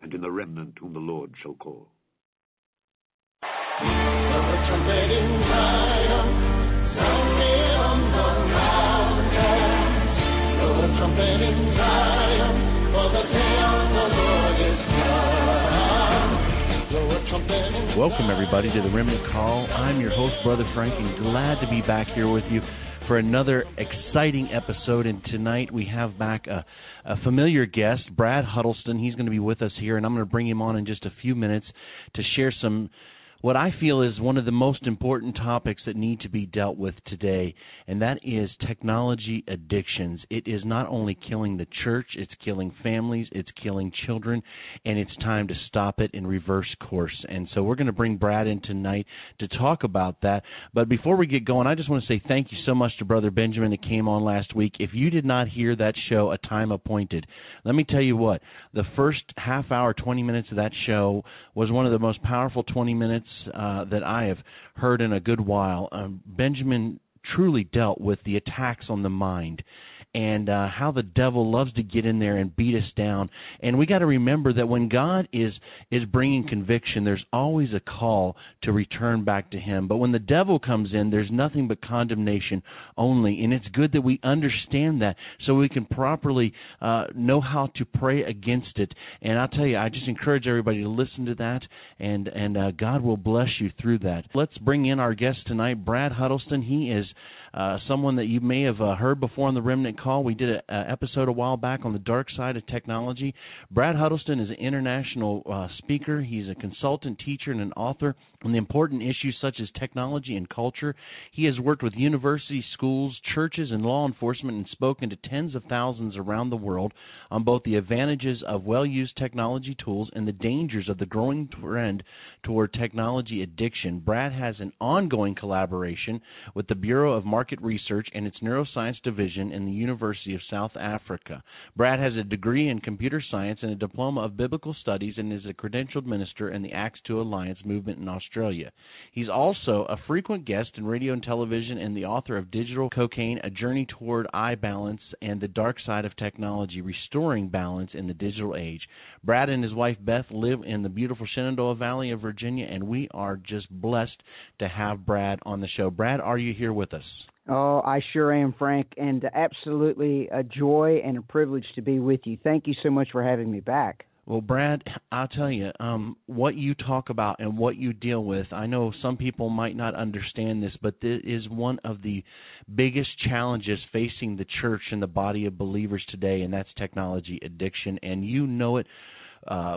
And in the remnant whom the Lord shall call. Welcome, everybody, to the Remnant Call. I'm your host, Brother Frank, and glad to be back here with you for another exciting episode. And tonight we have back a familiar guest, Brad Huddleston. He's going to be with us here, and I'm going to bring him on in just a few minutes to share some, what I feel is one of the most important topics that need to be dealt with today, and that is technology addictions. It is not only killing the church, it's killing families, it's killing children, and it's time to stop it and reverse course. And so we're going to bring Brad in tonight to talk about that. But before we get going, I just want to say thank you so much to Brother Benjamin that came on last week. If you did not hear that show, A Time Appointed, let me tell you what, the first half hour, 20 minutes of that show was one of the most powerful 20 minutes that I have heard in a good while. Benjamin truly dealt with the attacks on the mind and how the devil loves to get in there and beat us down. And we got to remember that when God is bringing conviction, there's always a call to return back to him. But when the devil comes in, there's nothing but condemnation only. And it's good that we understand that so we can properly know how to pray against it. And I'll tell you, I just encourage everybody to listen to that, and God will bless you through that. Let's bring in our guest tonight, Brad Huddleston. He is someone that you may have heard before on the Remnant Call. We did an episode a while back on the dark side of technology. Brad Huddleston is an international speaker. He's a consultant, teacher, and an author on the important issues such as technology and culture. He has worked with universities, schools, churches, and law enforcement and spoken to tens of thousands around the world on both the advantages of well-used technology tools and the dangers of the growing trend toward technology addiction. Brad has an ongoing collaboration with the Bureau of Market Research and its neuroscience division in the University of South Africa. Brad has a degree in computer science and a diploma of biblical studies and is a credentialed minister in the Acts 2 Alliance movement in Australia. He's also a frequent guest in radio and television and the author of Digital Cocaine, A Journey Toward Eye Balance and the Dark Side of Technology, Restoring Balance in the Digital Age. Brad and his wife Beth live in the beautiful Shenandoah Valley of Virginia, and we are just blessed to have Brad on the show. Brad, are you here with us? Oh, I sure am, Frank, and absolutely a joy and a privilege to be with you. Thank you so much for having me back. Well, Brad, I'll tell you, what you talk about and what you deal with, I know some people might not understand this, but this is one of the biggest challenges facing the church and the body of believers today, and that's technology addiction, and you know it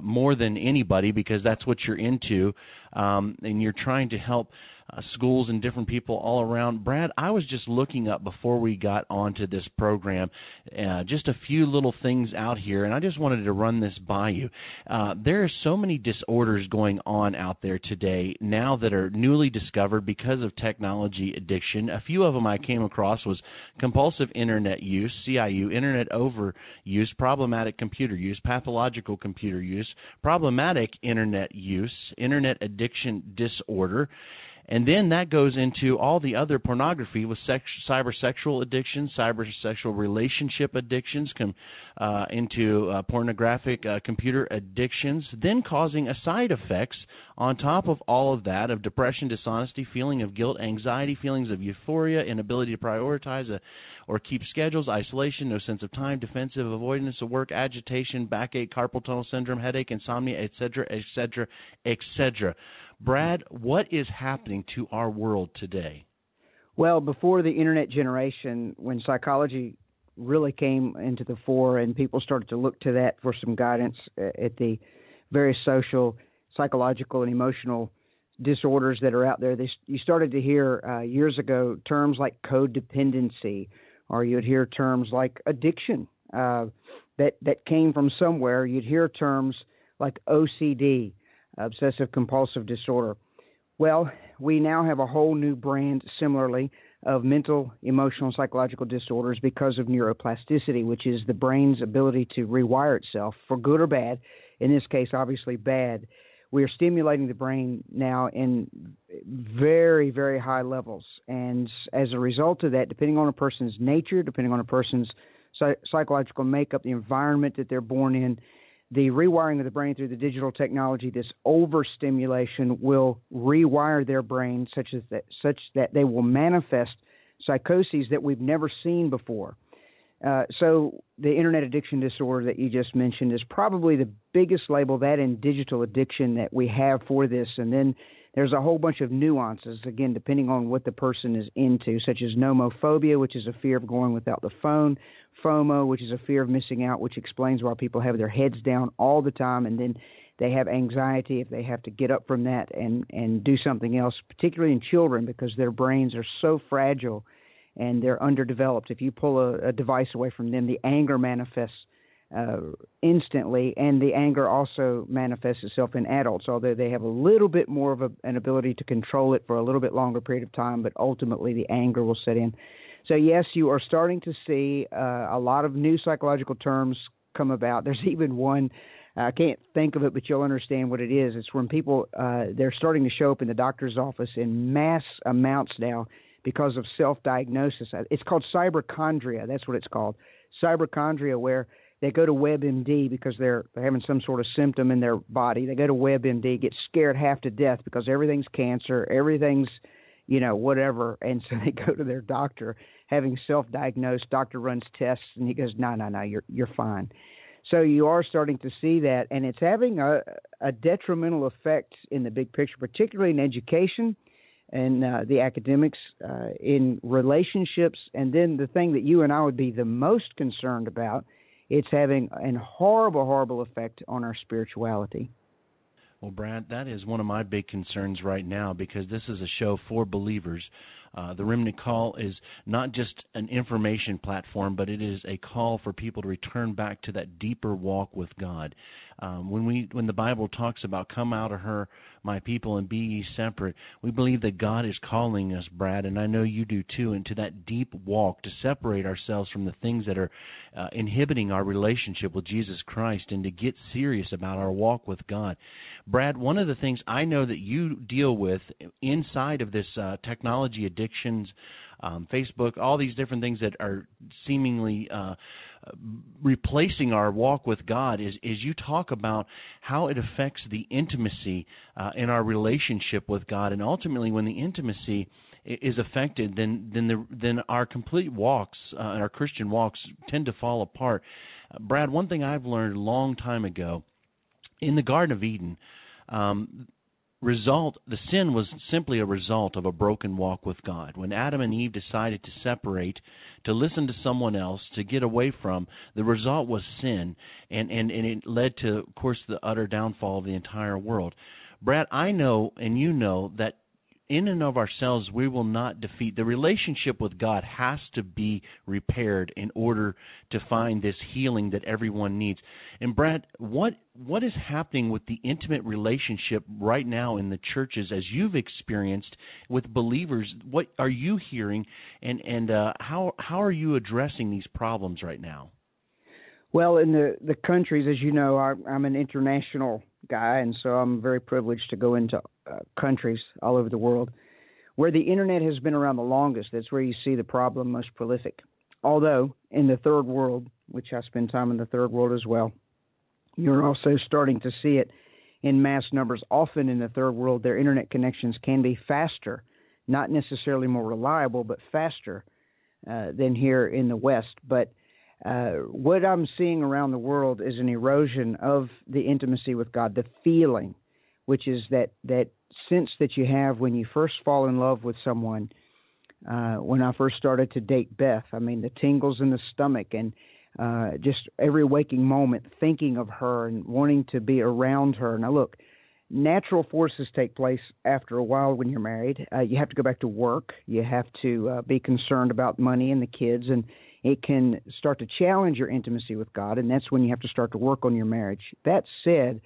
more than anybody because that's what you're into, and you're trying to help schools and different people all around. Brad, I was just looking up before we got onto this program, just a few little things out here, and I just wanted to run this by you. There are so many disorders going on out there today now that are newly discovered because of technology addiction. A few of them I came across was compulsive internet use, CIU, internet overuse, problematic computer use, pathological computer use, problematic internet use, internet addiction disorder. And then that goes into all the other pornography with cybersexual addiction, cybersexual relationship addictions, into pornographic computer addictions, then causing a side effects on top of all of that of depression, dishonesty, feeling of guilt, anxiety, feelings of euphoria, inability to prioritize or keep schedules, isolation, no sense of time, defensive, avoidance of work, agitation, backache, carpal tunnel syndrome, headache, insomnia, et cetera, et cetera, et cetera. Brad, what is happening to our world today? Well, before the internet generation, when psychology really came into the fore and people started to look to that for some guidance at the various social, psychological, and emotional disorders that are out there, you started to hear years ago terms like codependency, or you'd hear terms like addiction that came from somewhere. You'd hear terms like OCD, obsessive compulsive disorder. Well, we now have a whole new brand similarly of mental, emotional, and psychological disorders because of neuroplasticity, which is the brain's ability to rewire itself for good or bad. In this case, obviously bad. We are stimulating the brain now in very, very high levels. And as a result of that, depending on a person's nature, depending on a person's psychological makeup, the environment that they're born in, the rewiring of the brain through the digital technology, this overstimulation will rewire their brain such that they will manifest psychoses that we've never seen before. So the internet addiction disorder that you just mentioned is probably the biggest label, that and digital addiction, that we have for this. And then there's a whole bunch of nuances, again, depending on what the person is into, such as nomophobia, which is a fear of going without the phone, FOMO, which is a fear of missing out, which explains why people have their heads down all the time. And then they have anxiety if they have to get up from that and do something else, particularly in children, because their brains are so fragile and they're underdeveloped. If you pull a device away from them, the anger manifests instantly, and the anger also manifests itself in adults, although they have a little bit more of an ability to control it for a little bit longer period of time, but ultimately the anger will set in. So yes, you are starting to see a lot of new psychological terms come about. There's even one, I can't think of it, but you'll understand what it is. It's when people, they're starting to show up in the doctor's office in mass amounts now, because of self-diagnosis. It's called cyberchondria. That's what it's called. Cyberchondria, where they go to WebMD because they're having some sort of symptom in their body. They go to WebMD, get scared half to death because everything's cancer, everything's, whatever. And so they go to their doctor, having self-diagnosed. Doctor runs tests, and he goes, no, you're fine. So you are starting to see that, and it's having a detrimental effect in the big picture, particularly in education, and the academics, in relationships. And then the thing that you and I would be the most concerned about, it's having a horrible, horrible effect on our spirituality. Well, Brad, that is one of my big concerns right now, because this is a show for believers. The Remnant Call is not just an information platform, but it is a call for people to return back to that deeper walk with God. When the Bible talks about come out of her, my people, and be ye separate, we believe that God is calling us, Brad, and I know you do too, into that deep walk to separate ourselves from the things that are inhibiting our relationship with Jesus Christ, and to get serious about our walk with God. Brad, one of the things I know that you deal with inside of this technology addictions, Facebook, all these different things that are seemingly replacing our walk with God, is you talk about how it affects the intimacy in our relationship with God. And ultimately, when the intimacy is affected, then our complete walks, our Christian walks, tend to fall apart. Brad, one thing I've learned a long time ago, in the Garden of Eden, the sin was simply a result of a broken walk with God. When Adam and Eve decided to separate, to listen to someone else, to get away from, the result was sin, and it led to, of course, the utter downfall of the entire world. Brad, I know, and you know, that in and of ourselves, we will not defeat. The relationship with God has to be repaired in order to find this healing that everyone needs. And Brad, what is happening with the intimate relationship right now in the churches, as you've experienced with believers? What are you hearing, and how are you addressing these problems right now? Well, in the countries, as you know, I'm an international guy, and so I'm very privileged to go into countries all over the world where the internet has been around the longest. That's where you see the problem most prolific. Although in the third world, which I spend time in the third world as well, you're also starting to see it in mass numbers. Often in the third world, their internet connections can be faster, not necessarily more reliable, but faster than here in the West. But what I'm seeing around the world is an erosion of the intimacy with God, the feeling, which is that sense that you have when you first fall in love with someone. When I first started to date Beth, I mean, the tingles in the stomach, and just every waking moment thinking of her and wanting to be around her. Now, look, natural forces take place after a while when you're married. You have to go back to work. You have to be concerned about money and the kids, and it can start to challenge your intimacy with God, and that's when you have to start to work on your marriage. That said,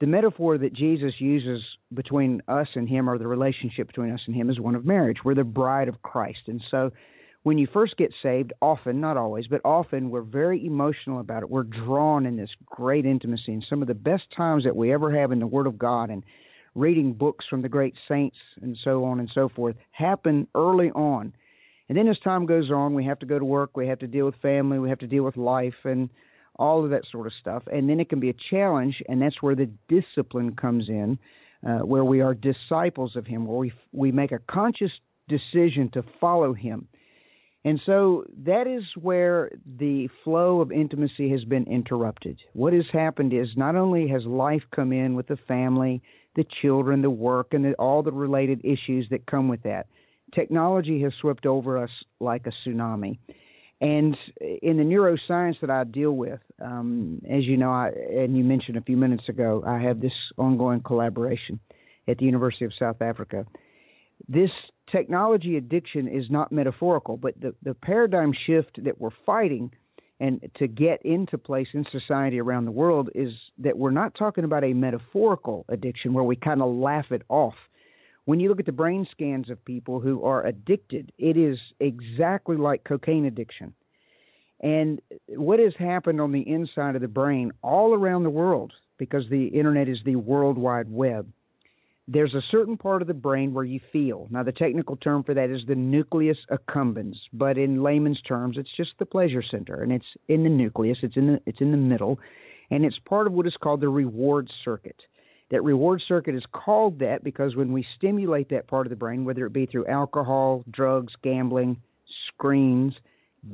The metaphor that Jesus uses between us and him, or the relationship between us and him, is one of marriage. We're the bride of Christ. And so when you first get saved, often, not always, but often we're very emotional about it. We're drawn in this great intimacy. And some of the best times that we ever have in the Word of God and reading books from the great saints and so on and so forth happen early on. And then as time goes on, we have to go to work, we have to deal with family, we have to deal with life and all of that sort of stuff. And then it can be a challenge, and that's where the discipline comes in, where we are disciples of him, where we make a conscious decision to follow him. And so that is where the flow of intimacy has been interrupted. What has happened is not only has life come in with the family, the children, the work, and all the related issues that come with that, technology has swept over us like a tsunami. And in the neuroscience that I deal with, as you know, and you mentioned a few minutes ago, I have this ongoing collaboration at the University of South Africa. This technology addiction is not metaphorical, but the paradigm shift that we're fighting and to get into place in society around the world is that we're not talking about a metaphorical addiction where we kind of laugh it off. When you look at the brain scans of people who are addicted, it is exactly like cocaine addiction. And what has happened on the inside of the brain all around the world, because the internet is the World Wide Web, there's a certain part of the brain where you feel. Now, the technical term for that is the nucleus accumbens, but in layman's terms, it's just the pleasure center, and it's in the nucleus, it's in the middle, and it's part of what is called the reward circuit. That reward circuit is called that because when we stimulate that part of the brain, whether it be through alcohol, drugs, gambling, screens,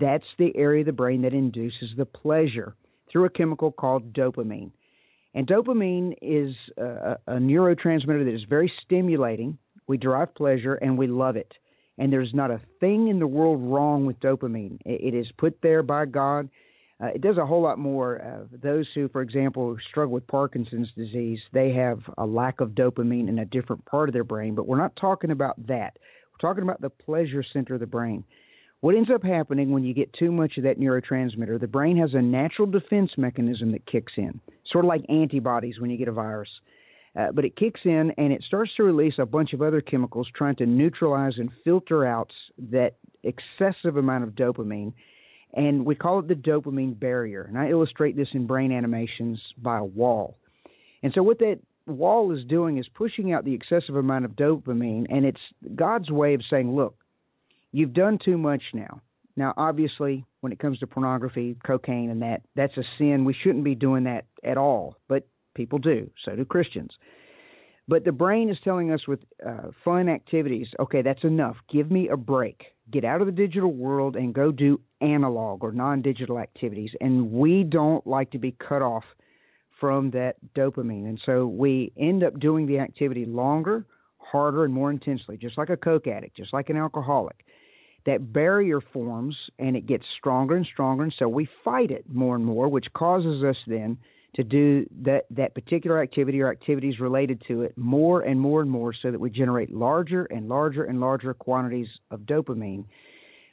that's the area of the brain that induces the pleasure through a chemical called dopamine. And dopamine is a neurotransmitter that is very stimulating. We derive pleasure and we love it. And there's not a thing in the world wrong with dopamine. It is put there by God. It does a whole lot more. Those who, for example, struggle with Parkinson's disease, they have a lack of dopamine in a different part of their brain, but we're not talking about that. We're talking about the pleasure center of the brain. What ends up happening when you get too much of that neurotransmitter, the brain has a natural defense mechanism that kicks in, sort of like antibodies when you get a virus. But it kicks in and it starts to release a bunch of other chemicals trying to neutralize and filter out that excessive amount of dopamine. And we call it the dopamine barrier. And I illustrate this in brain animations by a wall. And so what that wall is doing is pushing out the excessive amount of dopamine. And it's God's way of saying, look, you've done too much now. Now, obviously, when it comes to pornography, cocaine, and that's a sin. We shouldn't be doing that at all. But people do. So do Christians. But the brain is telling us with fun activities, okay, that's enough. Give me a break. Get out of the digital world and go do analog or non-digital activities. And we don't like to be cut off from that dopamine. And so we end up doing the activity longer, harder, and more intensely, just like a coke addict, just like an alcoholic. That barrier forms and it gets stronger and stronger. And so we fight it more and more, which causes us then to do that particular activity or activities related to it more and more and more so that we generate larger and larger and larger quantities of dopamine.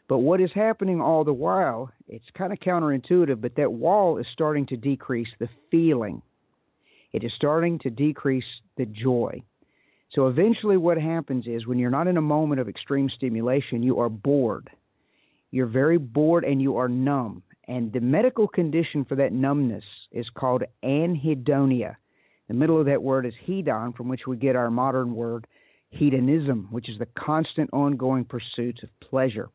But what is happening all the while, it's kind of counterintuitive, but that wall is starting to decrease the feeling. It is starting to decrease the joy. So eventually what happens is when you're not in a moment of extreme stimulation, you are bored. You're very bored and you are numb. And the medical condition for that numbness is called anhedonia. The middle of that word is hedon, from which we get our modern word hedonism, which is the constant ongoing pursuit of pleasure.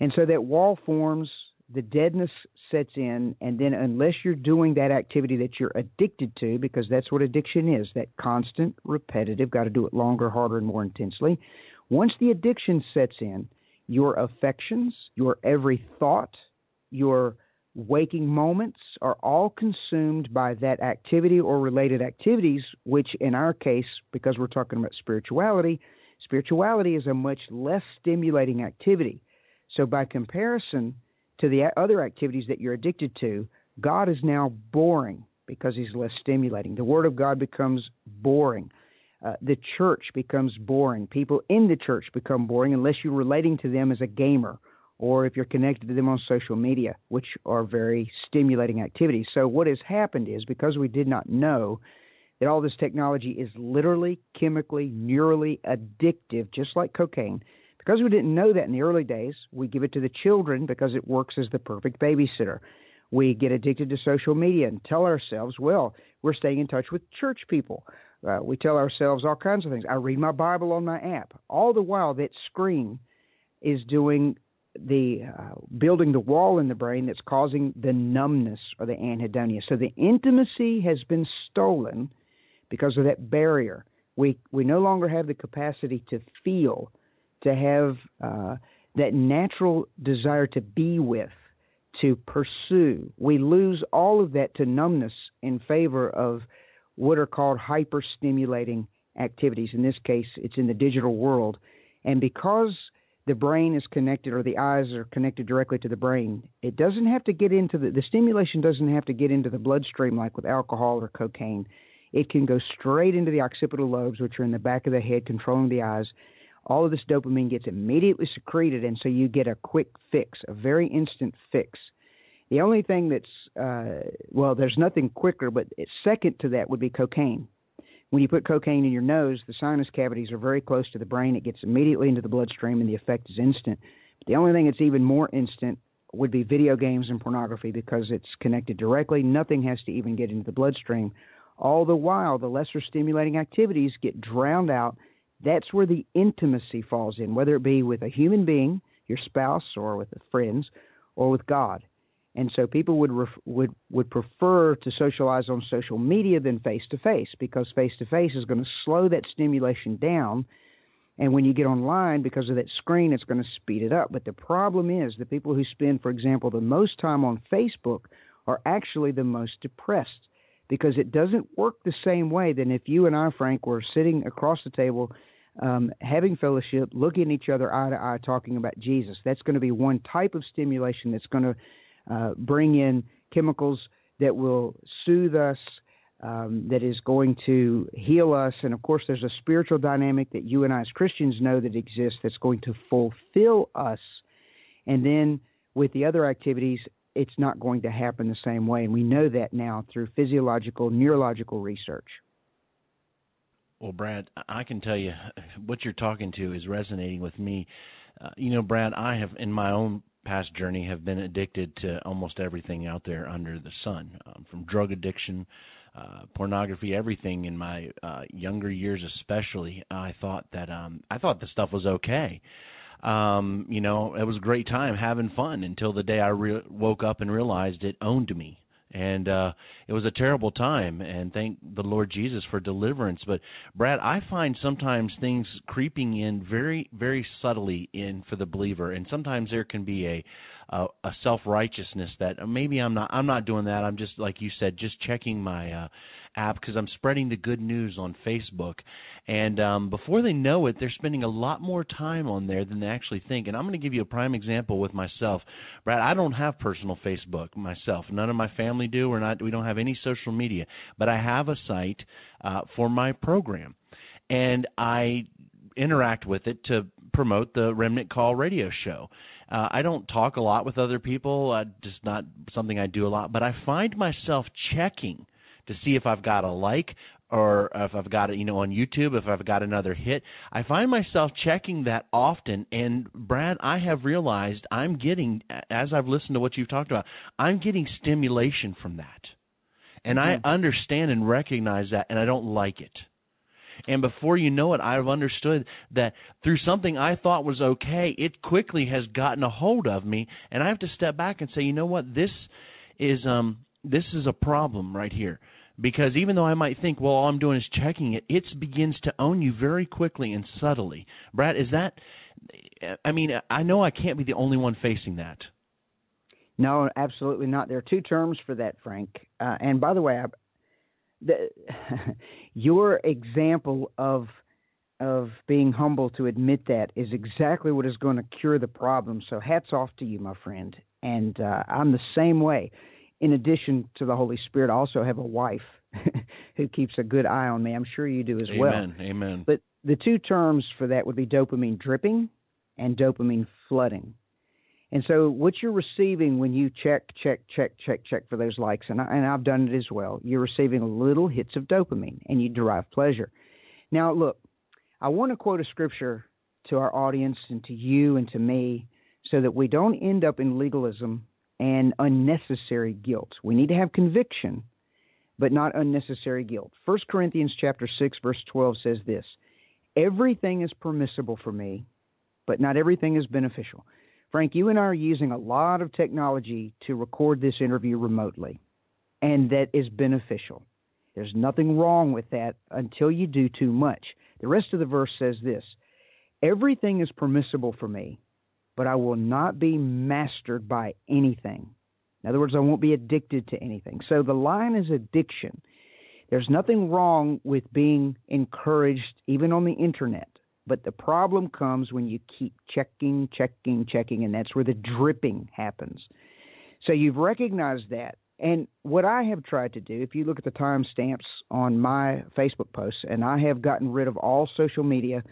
And so that wall forms, the deadness sets in, and then unless you're doing that activity that you're addicted to, because that's what addiction is, that constant, repetitive, got to do it longer, harder, and more intensely. Once the addiction sets in, your affections, your every thought, your waking moments are all consumed by that activity or related activities, which in our case, because we're talking about spirituality is a much less stimulating activity. So by comparison to the other activities that you're addicted to, God is now boring because he's less stimulating. The Word of God becomes boring. The church becomes boring. People in the church become boring unless you're relating to them as a gamer, or if you're connected to them on social media, which are very stimulating activities. So what has happened is because we did not know that all this technology is literally, chemically, neurally addictive, just like cocaine. Because we didn't know that in the early days, we give it to the children because it works as the perfect babysitter. We get addicted to social media and tell ourselves, well, we're staying in touch with church people. We tell ourselves all kinds of things. I read my Bible on my app. All the while, that screen is doing the building the wall in the brain that's causing the numbness or the anhedonia. So the intimacy has been stolen because of that barrier. We no longer have the capacity to feel, to have that natural desire to be with, to pursue. We lose all of that to numbness in favor of what are called hyper-stimulating activities. In this case, it's in the digital world. And because the brain is connected, or the eyes are connected directly to the brain, it doesn't have to get into the stimulation doesn't have to get into the bloodstream like with alcohol or cocaine. It can go straight into the occipital lobes, which are in the back of the head controlling the eyes. All of this dopamine gets immediately secreted, and so you get a quick fix, a very instant fix. The only thing that's, there's nothing quicker, but second to that would be cocaine. When you put cocaine in your nose, the sinus cavities are very close to the brain. It gets immediately into the bloodstream, and the effect is instant. But the only thing that's even more instant would be video games and pornography, because it's connected directly. Nothing has to even get into the bloodstream. All the while, the lesser stimulating activities get drowned out. That's where the intimacy falls in, whether it be with a human being, your spouse, or with friends, or with God. And so people would prefer to socialize on social media than face-to-face, because face-to-face is going to slow that stimulation down. And when you get online, because of that screen, it's going to speed it up. But the problem is the people who spend, for example, the most time on Facebook are actually the most depressed, because it doesn't work the same way than if you and I, Frank, were sitting across the table having fellowship, looking at each other eye to eye, talking about Jesus. That's going to be one type of stimulation that's going to bring in chemicals that will soothe us, that is going to heal us. And, of course, there's a spiritual dynamic that you and I as Christians know that exists that's going to fulfill us. And then with the other activities, it's not going to happen the same way. And we know that now through physiological, neurological research. Well, Brad, I can tell you what you're talking to is resonating with me. Brad, I have in my own past journey have been addicted to almost everything out there under the sun, from drug addiction, pornography, everything. In my younger years especially, I thought the stuff was okay. It was a great time having fun until the day I woke up and realized it owned me. And it was a terrible time, and thank the Lord Jesus for deliverance. But, Brad, I find sometimes things creeping in very, very subtly in for the believer, and sometimes there can be a self-righteousness that maybe I'm not doing that. I'm just, like you said, just checking my app because I'm spreading the good news on Facebook. And before they know it, they're spending a lot more time on there than they actually think. And I'm going to give you a prime example with myself. Brad, I don't have personal Facebook myself. None of my family do. We don't have any social media. But I have a site for my program. And I interact with it to promote the Remnant Call radio show. I don't talk a lot with other people. Just not something I do a lot. But I find myself checking to see if I've got a like, or if I've got it, on YouTube, if I've got another hit. I find myself checking that often. And, Brad, I have realized I'm getting, as I've listened to what you've talked about, I'm getting stimulation from that. And I understand and recognize that, and I don't like it. And before you know it, I've understood that through something I thought was okay, it quickly has gotten a hold of me. And I have to step back and say, you know what, this is a problem right here. Because even though I might think, well, all I'm doing is checking it, it begins to own you very quickly and subtly. Brad, I know I can't be the only one facing that. No, absolutely not. There are two terms for that, Frank. And by the way, your example of being humble to admit that is exactly what is going to cure the problem. So hats off to you, my friend. And I'm the same way. In addition to the Holy Spirit, I also have a wife who keeps a good eye on me. I'm sure you do as well. Amen. But the two terms for that would be dopamine dripping and dopamine flooding. And so what you're receiving when you check for those likes, and I've done it as well, you're receiving little hits of dopamine and you derive pleasure. Now, look, I want to quote a scripture to our audience and to you and to me so that we don't end up in legalism and unnecessary guilt. We need to have conviction, but not unnecessary guilt. 1 Corinthians chapter 6, verse 12 says this, "Everything is permissible for me, but not everything is beneficial." Frank, you and I are using a lot of technology to record this interview remotely, and that is beneficial. There's nothing wrong with that until you do too much. The rest of the verse says this, "Everything is permissible for me, but I will not be mastered by anything." In other words, I won't be addicted to anything. So the line is addiction. There's nothing wrong with being encouraged, even on the internet. But the problem comes when you keep checking, and that's where the dripping happens. So you've recognized that. And what I have tried to do, if you look at the timestamps on my Facebook posts, and I have gotten rid of all social media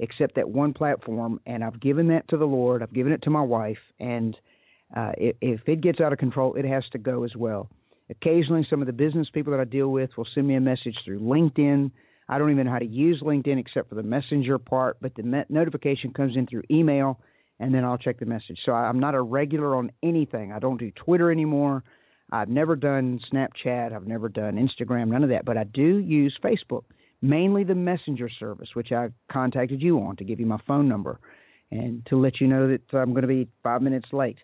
except that one platform, and I've given that to the Lord. I've given it to my wife, and if it gets out of control, it has to go as well. Occasionally, some of the business people that I deal with will send me a message through LinkedIn. I don't even know how to use LinkedIn except for the messenger part, but the notification comes in through email, and then I'll check the message. So I'm not a regular on anything. I don't do Twitter anymore. I've never done Snapchat. I've never done Instagram, none of that. But I do use Facebook, mainly the messenger service, which I contacted you on to give you my phone number and to let you know that I'm going to be 5 minutes late.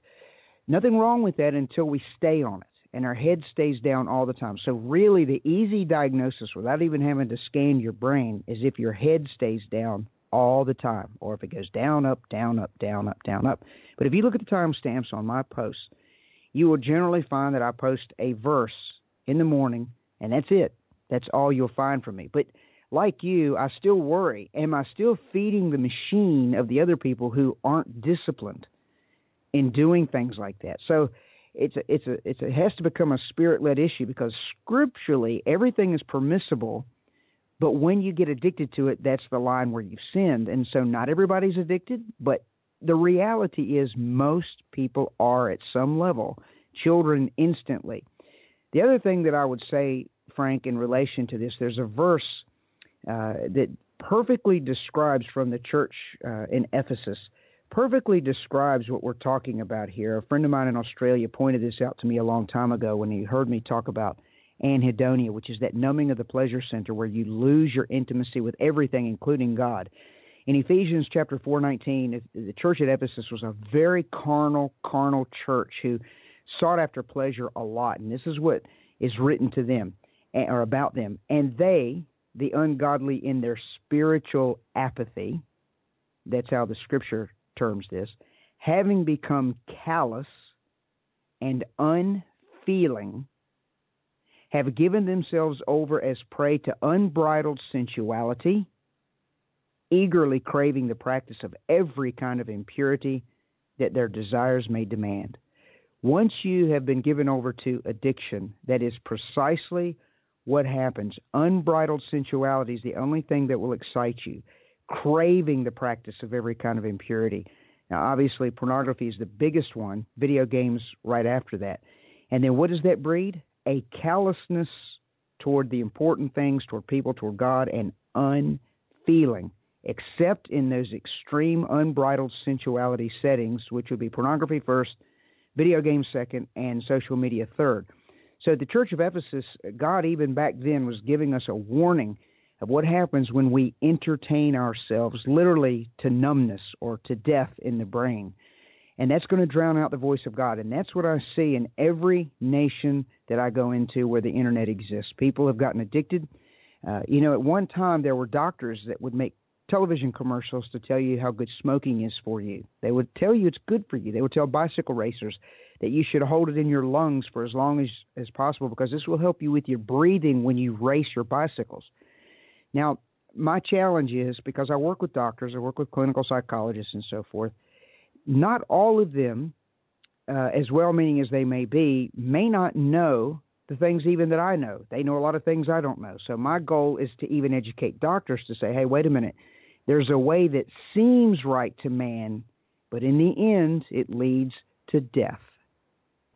Nothing wrong with that until we stay on it. And our head stays down all the time. So really the easy diagnosis without even having to scan your brain is if your head stays down all the time, or if it goes down, up. But if you look at the timestamps on my posts, you will generally find that I post a verse in the morning, and that's it. That's all you'll find from me. But like you, I still worry. Am I still feeding the machine of the other people who aren't disciplined in doing things like that? So It has to become a spirit-led issue, because scripturally everything is permissible, but when you get addicted to it, that's the line where you've sinned. And so not everybody's addicted, but the reality is most people are at some level, children instantly. The other thing that I would say, Frank, in relation to this, there's a verse that perfectly describes from the church in Ephesus, perfectly describes what we're talking about here. A friend of mine in Australia pointed this out to me a long time ago when he heard me talk about anhedonia, which is that numbing of the pleasure center where you lose your intimacy with everything, including God. In Ephesians chapter 4:19, the church at Ephesus was a very carnal church who sought after pleasure a lot. And this is what is written to them, or about them. "And they, the ungodly in their spiritual apathy," that's how the scripture terms this, "having become callous and unfeeling, have given themselves over as prey to unbridled sensuality, eagerly craving the practice of every kind of impurity that their desires may demand." Once you have been given over to addiction, that is precisely what happens. Unbridled sensuality is the only thing that will excite you. Craving the practice of every kind of impurity. Now, obviously, pornography is the biggest one, video games right after that. And then what does that breed? A callousness toward the important things, toward people, toward God, and unfeeling, except in those extreme unbridled sensuality settings, which would be pornography first, video games second, and social media third. So the Church of Ephesus, God even back then was giving us a warning of what happens when we entertain ourselves literally to numbness or to death in the brain. And that's going to drown out the voice of God. And that's what I see in every nation that I go into where the internet exists. People have gotten addicted. At one time there were doctors that would make television commercials to tell you how good smoking is for you. They would tell you it's good for you. They would tell bicycle racers that you should hold it in your lungs for as long as possible, because this will help you with your breathing when you race your bicycles. Now, my challenge is, because I work with doctors, I work with clinical psychologists and so forth, not all of them, as well-meaning as they may be, may not know the things even that I know. They know a lot of things I don't know. So my goal is to even educate doctors to say, hey, wait a minute, there's a way that seems right to man but in the end, it leads to death.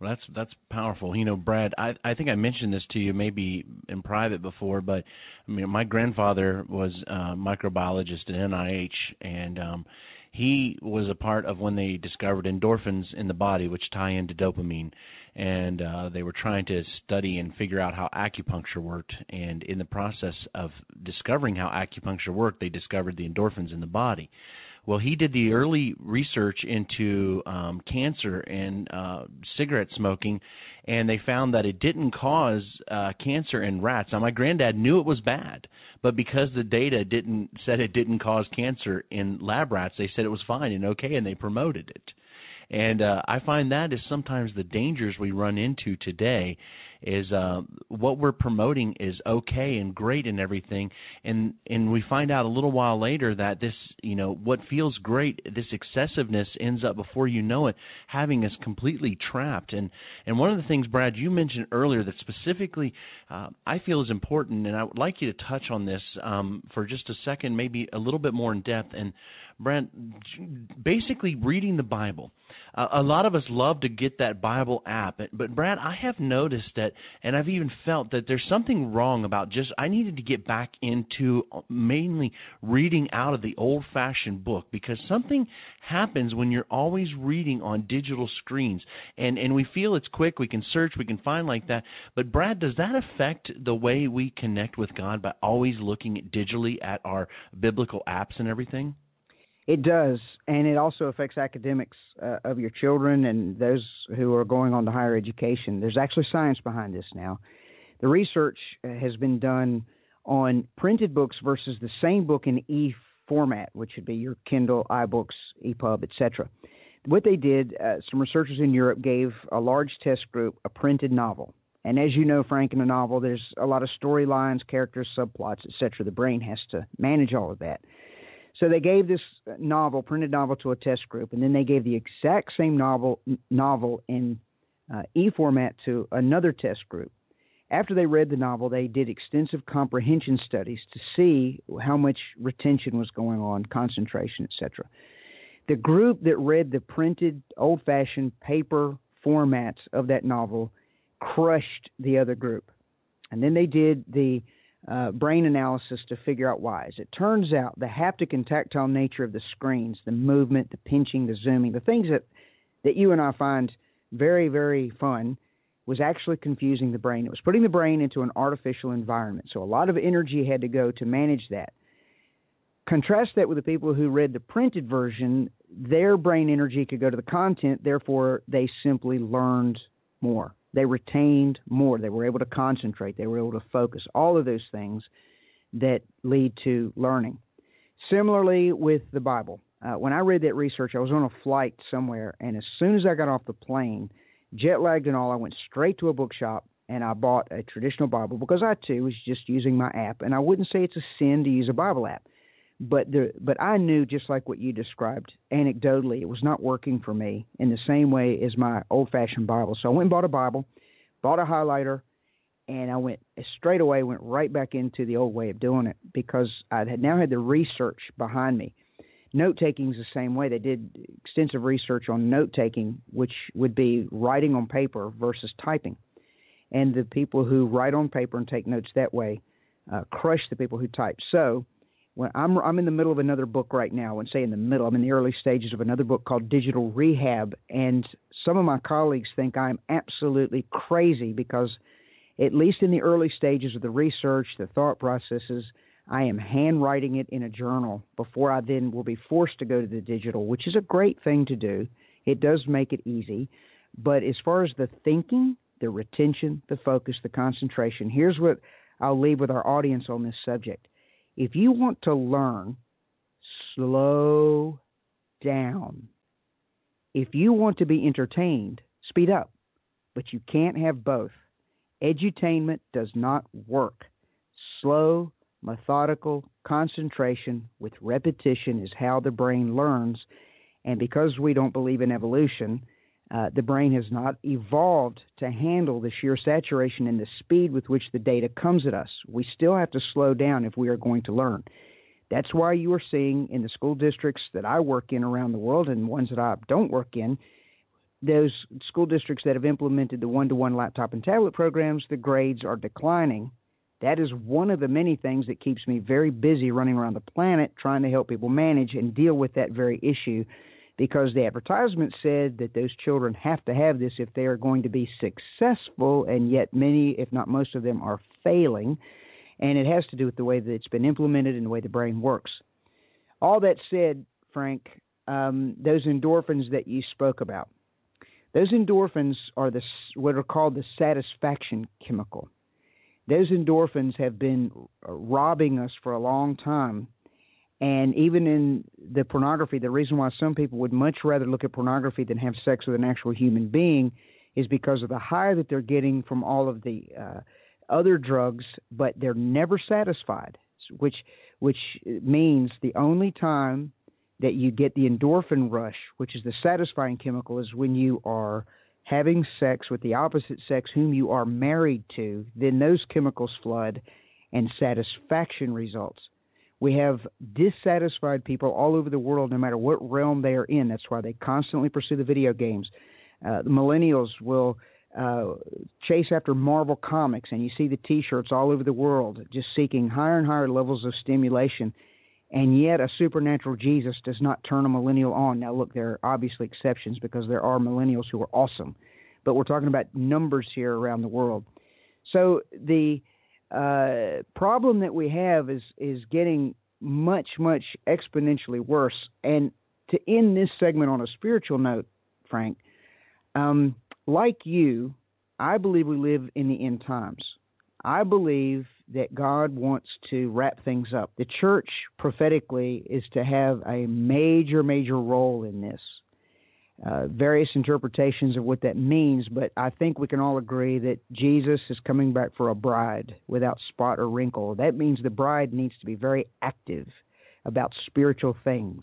Well, that's powerful. You know, Brad, I think I mentioned this to you maybe in private before, but I mean, my grandfather was a microbiologist at NIH, and he was a part of when they discovered endorphins in the body, which tie into dopamine. And they were trying to study and figure out how acupuncture worked. And in the process of discovering how acupuncture worked, they discovered the endorphins in the body. Well, he did the early research into cancer and cigarette smoking, and they found that it didn't cause cancer in rats. Now, my granddad knew it was bad, but because the data said it didn't cause cancer in lab rats, they said it was fine and okay, and they promoted it. And I find that is sometimes the dangers we run into today is what we're promoting is okay and great and everything. And we find out a little while later that this, you know, what feels great, this excessiveness ends up before you know it, having us completely trapped. And one of the things, Brad, you mentioned earlier that specifically I feel is important, and I would like you to touch on this for just a second, maybe a little bit more in depth. And Brad, basically reading the Bible. A lot of us love to get that Bible app, but Brad, I have noticed that, and I've even felt that there's something wrong about just, I needed to get back into mainly reading out of the old-fashioned book, because something happens when you're always reading on digital screens, and we feel it's quick, we can search, we can find like that, but Brad, does that affect the way we connect with God by always looking digitally at our biblical apps and everything? It does, and it also affects academics of your children and those who are going on to higher education. There's actually science behind this now. The research has been done on printed books versus the same book in e-format, which would be your Kindle, iBooks, EPUB, etc. What they did, some researchers in Europe gave a large test group a printed novel. And as you know, Frank, in a novel, there's a lot of storylines, characters, subplots, etc. The brain has to manage all of that. So they gave this novel, printed novel, to a test group, and then they gave the exact same novel in e-format to another test group. After they read the novel, they did extensive comprehension studies to see how much retention was going on, concentration, etc. The group that read the printed, old-fashioned paper formats of that novel crushed the other group. And then they did the brain analysis to figure out why. As it turns out, the haptic and tactile nature of the screens, the movement, the pinching, the zooming, the things that you and I find very, very fun, was actually confusing the brain. It was putting the brain into an artificial environment. So a lot of energy had to go to manage that. Contrast that with the people who read the printed version. Their brain energy could go to the content. Therefore, they simply learned more. They retained more. They were able to concentrate. They were able to focus. All of those things that lead to learning. Similarly with the Bible. When I read that research, I was on a flight somewhere, and as soon as I got off the plane, jet-lagged and all, I went straight to a bookshop, and I bought a traditional Bible because I, too, was just using my app. And I wouldn't say it's a sin to use a Bible app, but I knew, just like what you described anecdotally, it was not working for me in the same way as my old-fashioned Bible. So I went and bought a Bible, bought a highlighter, and I went right back into the old way of doing it because I had now had the research behind me. Note-taking is the same way. They did extensive research on note-taking, which would be writing on paper versus typing. And the people who write on paper and take notes that way crush the people who type. So when I'm in the middle of another book right now, and say in the middle, I'm in the early stages of another book called Digital Rehab, and some of my colleagues think I'm absolutely crazy because at least in the early stages of the research, the thought processes, I am handwriting it in a journal before I then will be forced to go to the digital, which is a great thing to do. It does make it easy. But as far as the thinking, the retention, the focus, the concentration, here's what I'll leave with our audience on this subject. If you want to learn, slow down. If you want to be entertained, speed up. But you can't have both. Edutainment does not work. Slow, methodical concentration with repetition is how the brain learns. And because we don't believe in evolution, the brain has not evolved to handle the sheer saturation and the speed with which the data comes at us. We still have to slow down if we are going to learn. That's why you are seeing in the school districts that I work in around the world and ones that I don't work in, those school districts that have implemented the one-to-one laptop and tablet programs, the grades are declining. That is one of the many things that keeps me very busy running around the planet trying to help people manage and deal with that very issue, because the advertisement said that those children have to have this if they are going to be successful, and yet many, if not most of them, are failing. And it has to do with the way that it's been implemented and the way the brain works. All that said, Frank, those endorphins that you spoke about, those endorphins are what are called the satisfaction chemical. Those endorphins have been robbing us for a long time. And even in the pornography, the reason why some people would much rather look at pornography than have sex with an actual human being is because of the high that they're getting from all of the other drugs, but they're never satisfied, which means the only time that you get the endorphin rush, which is the satisfying chemical, is when you are having sex with the opposite sex whom you are married to. Then those chemicals flood and satisfaction results. We have dissatisfied people all over the world, no matter what realm they are in. That's why they constantly pursue the video games. The millennials will chase after Marvel Comics, and you see the T-shirts all over the world just seeking higher and higher levels of stimulation. And yet a supernatural Jesus does not turn a millennial on. Now, look, there are obviously exceptions because there are millennials who are awesome. But we're talking about numbers here around the world. So the problem that we have is getting much, much exponentially worse. And to end this segment on a spiritual note, Frank, like you, I believe we live in the end times. I believe that God wants to wrap things up. The church prophetically is to have a major, major role in this. Various interpretations of what that means, but I think we can all agree that Jesus is coming back for a bride without spot or wrinkle. That means the bride needs to be very active about spiritual things.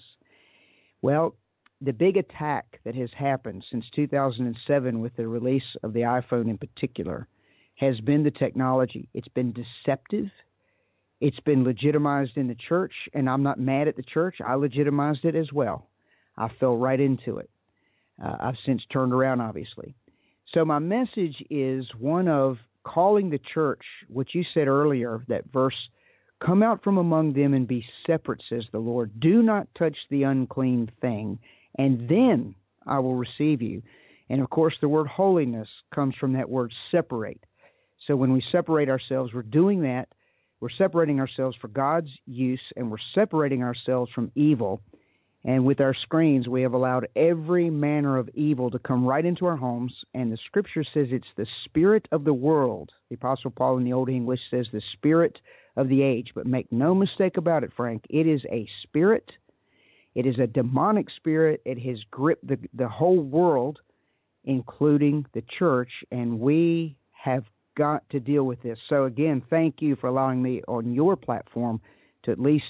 Well, the big attack that has happened since 2007 with the release of the iPhone in particular has been the technology. It's been deceptive. It's been legitimized in the church, and I'm not mad at the church. I legitimized it as well. I fell right into it. I've since turned around, obviously. So my message is one of calling the church, what you said earlier, that verse, come out from among them and be separate, says the Lord. Do not touch the unclean thing, and then I will receive you. And, of course, the word holiness comes from that word separate. So when we separate ourselves, we're doing that. We're separating ourselves for God's use, and we're separating ourselves from evil. And with our screens, we have allowed every manner of evil to come right into our homes. And the Scripture says it's the spirit of the world. The Apostle Paul in the Old English says the spirit of the age. But make no mistake about it, Frank, it is a spirit. It is a demonic spirit. It has gripped the whole world, including the church. And we have got to deal with this. So again, thank you for allowing me on your platform to at least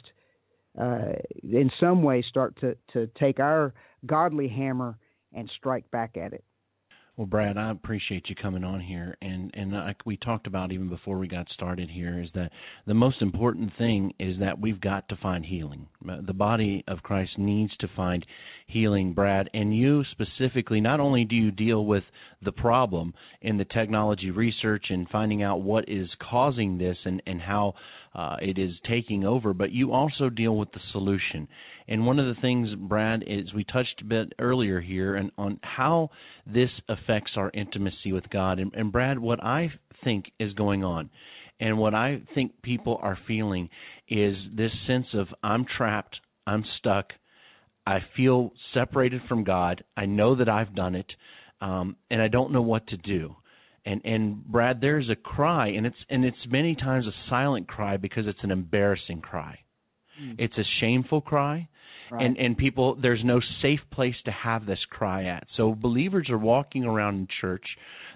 in some way start to take our godly hammer and strike back at it. Well, Brad, I appreciate you coming on here. And like we talked about even before we got started here, is that the most important thing is that we've got to find healing. The body of Christ needs to find healing, Brad. And you specifically, not only do you deal with the problem in the technology research and finding out what is causing this and how it is taking over, but you also deal with the solution. And one of the things, Brad, is we touched a bit earlier here and on how this affects our intimacy with God. And Brad, what I think is going on and what I think people are feeling is this sense of I'm trapped, I'm stuck, I feel separated from God, I know that I've done it, and I don't know what to do. And Brad, there's a cry, and it's many times a silent cry because it's an embarrassing cry. It's a shameful cry, right. and people, there's no safe place to have this cry at. So believers are walking around in church,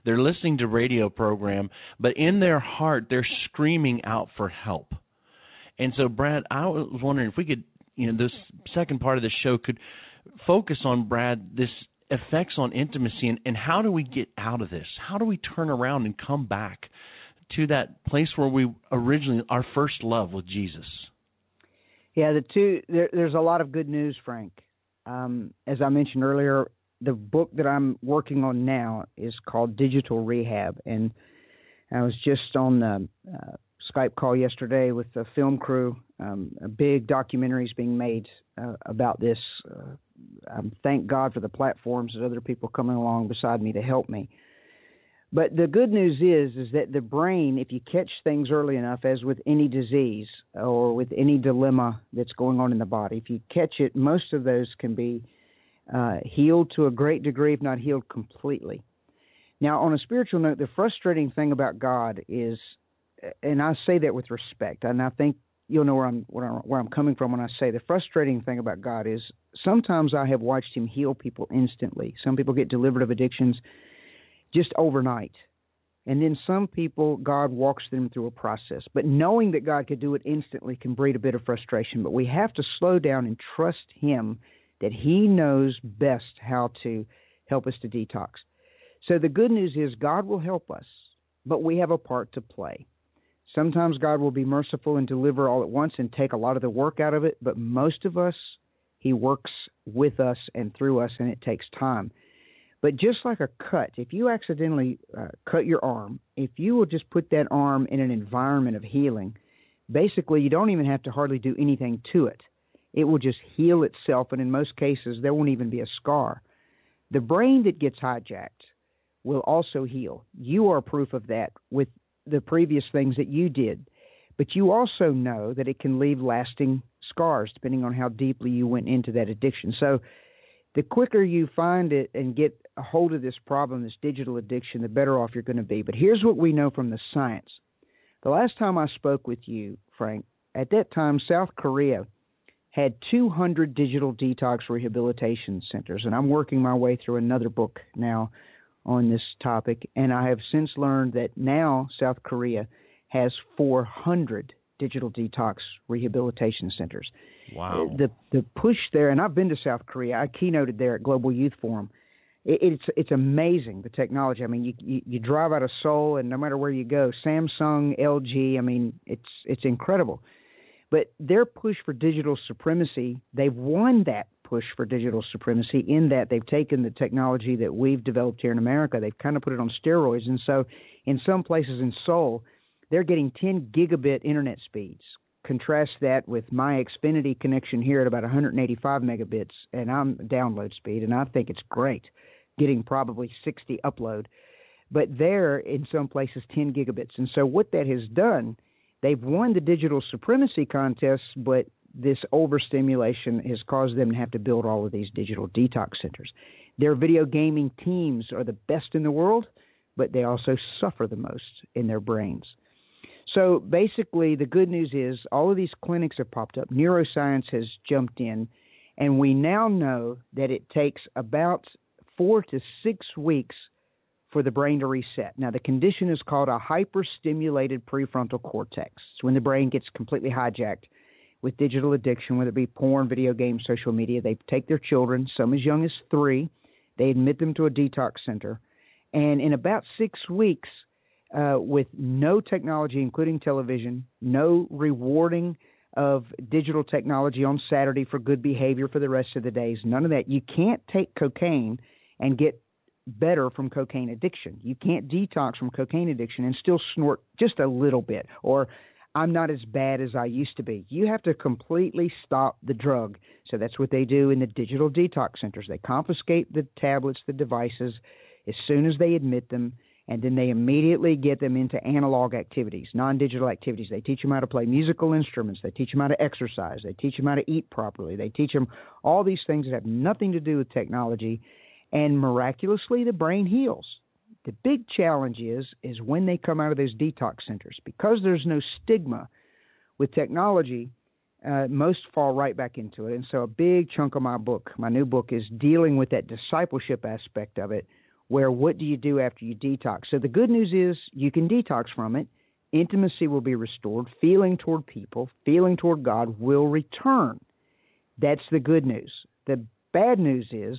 they're listening to radio program, but in their heart, they're screaming out for help. And so, Brad, I was wondering if we could, this second part of the show could focus on, Brad, this effects on intimacy and how do we get out of this? How do we turn around and come back to that place where we originally, our first love with Jesus? Yeah, there's a lot of good news, Frank. As I mentioned earlier, the book that I'm working on now is called Digital Rehab, and I was just on the Skype call yesterday with the film crew. A big documentary is being made about this. Thank God for the platforms and other people coming along beside me to help me. But the good news is that the brain, if you catch things early enough, as with any disease or with any dilemma that's going on in the body, if you catch it, most of those can be healed to a great degree, if not healed completely. Now, on a spiritual note, the frustrating thing about God is, and I say that with respect, and I think you'll know where I'm coming from when I say the frustrating thing about God is sometimes I have watched him heal people instantly. Some people get delivered of addictions just overnight. And then some people, God walks them through a process. But knowing that God could do it instantly can breed a bit of frustration. But we have to slow down and trust him that he knows best how to help us to detox. So the good news is God will help us, but we have a part to play. Sometimes God will be merciful and deliver all at once and take a lot of the work out of it. But most of us, he works with us and through us, and it takes time. But just like a cut, if you accidentally cut your arm, if you will just put that arm in an environment of healing, basically you don't even have to hardly do anything to it. It will just heal itself, and in most cases there won't even be a scar. The brain that gets hijacked will also heal. You are proof of that with the previous things that you did. But you also know that it can leave lasting scars depending on how deeply you went into that addiction. So the quicker you find it and get a hold of this problem, this digital addiction, the better off you're going to be. But here's what we know from the science. The last time I spoke with you, Frank, at that time, South Korea had 200 digital detox rehabilitation centers. And I'm working my way through another book now on this topic. And I have since learned that now South Korea has 400 digital detox rehabilitation centers. Wow. The push there, and I've been to South Korea. I keynoted there at Global Youth Forum. It's amazing, the technology. I mean, you drive out of Seoul, and no matter where you go, Samsung, LG, I mean, it's incredible. But their push for digital supremacy, they've won that push for digital supremacy in that they've taken the technology that we've developed here in America. They've kind of put it on steroids. And so in some places in Seoul, they're getting 10 gigabit internet speeds. Contrast that with my Xfinity connection here at about 185 megabits, and I'm download speed, and I think it's great, getting probably 60 upload. But there, in some places, 10 gigabits. And so what that has done, they've won the digital supremacy contests, but this overstimulation has caused them to have to build all of these digital detox centers. Their video gaming teams are the best in the world, but they also suffer the most in their brains. So basically, the good news is all of these clinics have popped up. Neuroscience has jumped in, and we now know that it takes about 4 to 6 weeks for the brain to reset. Now, the condition is called a hyperstimulated prefrontal cortex. It's when the brain gets completely hijacked with digital addiction, whether it be porn, video games, social media. They take their children, some as young as 3. They admit them to a detox center, and in about 6 weeks, with no technology, including television, no rewarding of digital technology on Saturday for good behavior for the rest of the days, none of that. You can't take cocaine and get better from cocaine addiction. You can't detox from cocaine addiction and still snort just a little bit, or I'm not as bad as I used to be. You have to completely stop the drug. So that's what they do in the digital detox centers. They confiscate the tablets, the devices, as soon as they admit them, and then they immediately get them into analog activities, non-digital activities. They teach them how to play musical instruments. They teach them how to exercise. They teach them how to eat properly. They teach them all these things that have nothing to do with technology, and miraculously the brain heals. The big challenge is when they come out of those detox centers. Because there's no stigma with technology, most fall right back into it. And so a big chunk of my book, my new book, is dealing with that discipleship aspect of it, where what do you do after you detox? So the good news is you can detox from it. Intimacy will be restored. Feeling toward people, feeling toward God will return. That's the good news. The bad news is,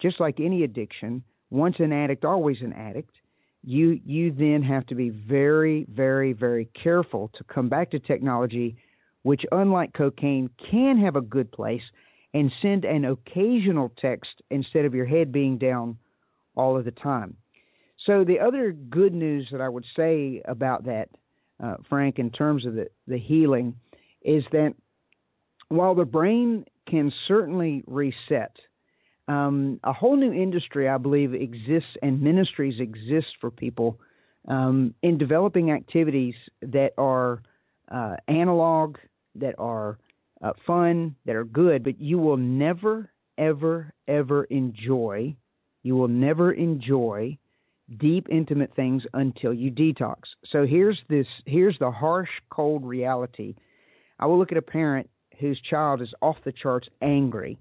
just like any addiction, once an addict, always an addict, you then have to be very, very, very careful to come back to technology which, unlike cocaine, can have a good place and send an occasional text instead of your head being down all of the time. So the other good news that I would say about that, Frank, in terms of the healing, is that while the brain can certainly reset, a whole new industry, I believe, exists and ministries exist for people in developing activities that are analog, that are fun, that are good, but you will never, ever, ever enjoy. You will never enjoy deep, intimate things until you detox. So here's the harsh, cold reality. I will look at a parent whose child is off the charts angry.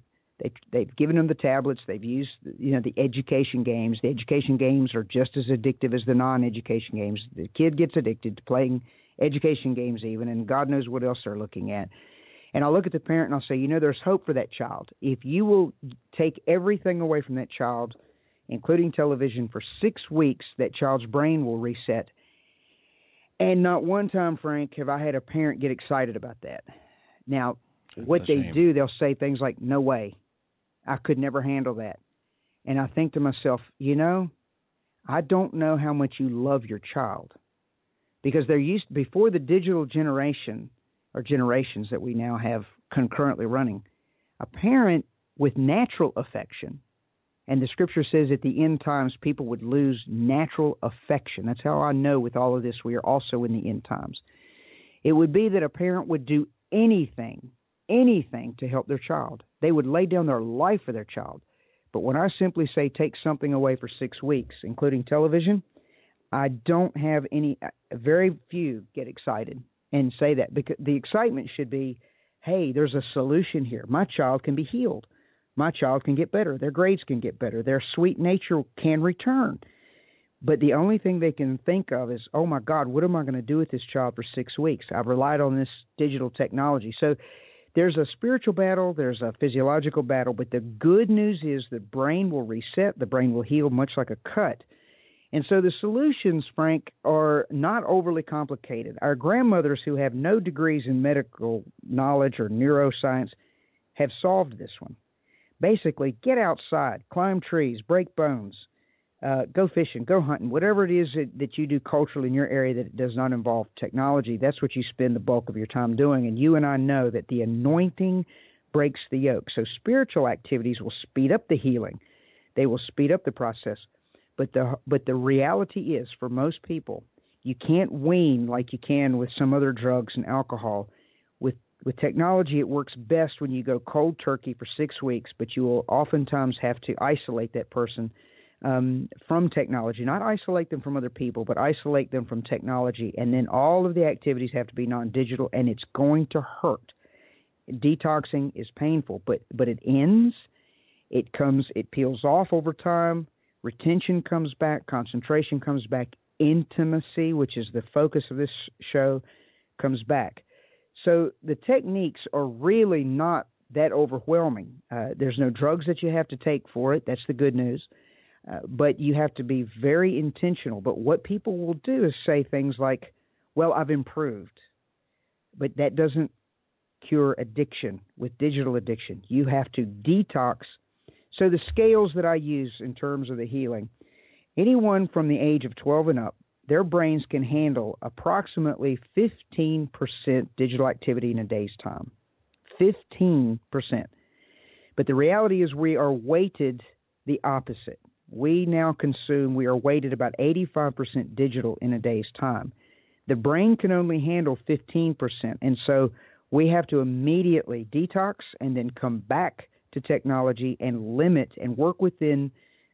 They've given them the tablets. They've used, the education games. The education games are just as addictive as the non-education games. The kid gets addicted to playing education games even, and God knows what else they're looking at. And I'll look at the parent and I'll say, there's hope for that child. If you will take everything away from that child, including television, for 6 weeks, that child's brain will reset. And not one time, Frank, have I had a parent get excited about that. Now, what they do, they'll say things like, no way, I could never handle that. And I think to myself, I don't know how much you love your child. Because they're used, before the digital generation or generations that we now have concurrently running, a parent with natural affection, and the scripture says at the end times people would lose natural affection. That's how I know with all of this we are also in the end times. It would be that a parent would do anything to help their child. They would lay down their life for their child. But when I simply say take something away for 6 weeks, including television, I don't have any, very few get excited and say that. Because the excitement should be, hey, there's a solution here. My child can be healed. My child can get better. Their grades can get better. Their sweet nature can return. But the only thing they can think of is, oh, my God, what am I going to do with this child for 6 weeks? I've relied on this digital technology. So there's a spiritual battle. There's a physiological battle. But the good news is the brain will reset. The brain will heal, much like a cut. And so the solutions, Frank, are not overly complicated. Our grandmothers who have no degrees in medical knowledge or neuroscience have solved this one. Basically, get outside, climb trees, break bones, go fishing, go hunting, whatever it is that you do culturally in your area that does not involve technology, that's what you spend the bulk of your time doing. And you and I know that the anointing breaks the yoke. So spiritual activities will speed up the healing. They will speed up the process. But the reality is, for most people, you can't wean like you can with some other drugs and alcohol. With technology, it works best when you go cold turkey for 6 weeks, but you will oftentimes have to isolate that person from technology. Not isolate them from other people, but isolate them from technology. And then all of the activities have to be non-digital, and it's going to hurt. Detoxing is painful, but it ends. It peels off over time. Retention comes back, concentration comes back, intimacy, which is the focus of this show, comes back. So the techniques are really not that overwhelming. There's no drugs that you have to take for it. That's the good news. But you have to be very intentional. But what people will do is say things like, well, I've improved. But that doesn't cure addiction. With digital addiction, you have to detox. So the scales that I use in terms of the healing, anyone from the age of 12 and up, their brains can handle approximately 15% digital activity in a day's time. 15%. But the reality is we are weighted the opposite. We are weighted about 85% digital in a day's time. The brain can only handle 15%. And so we have to immediately detox and then come back to technology and limit and work within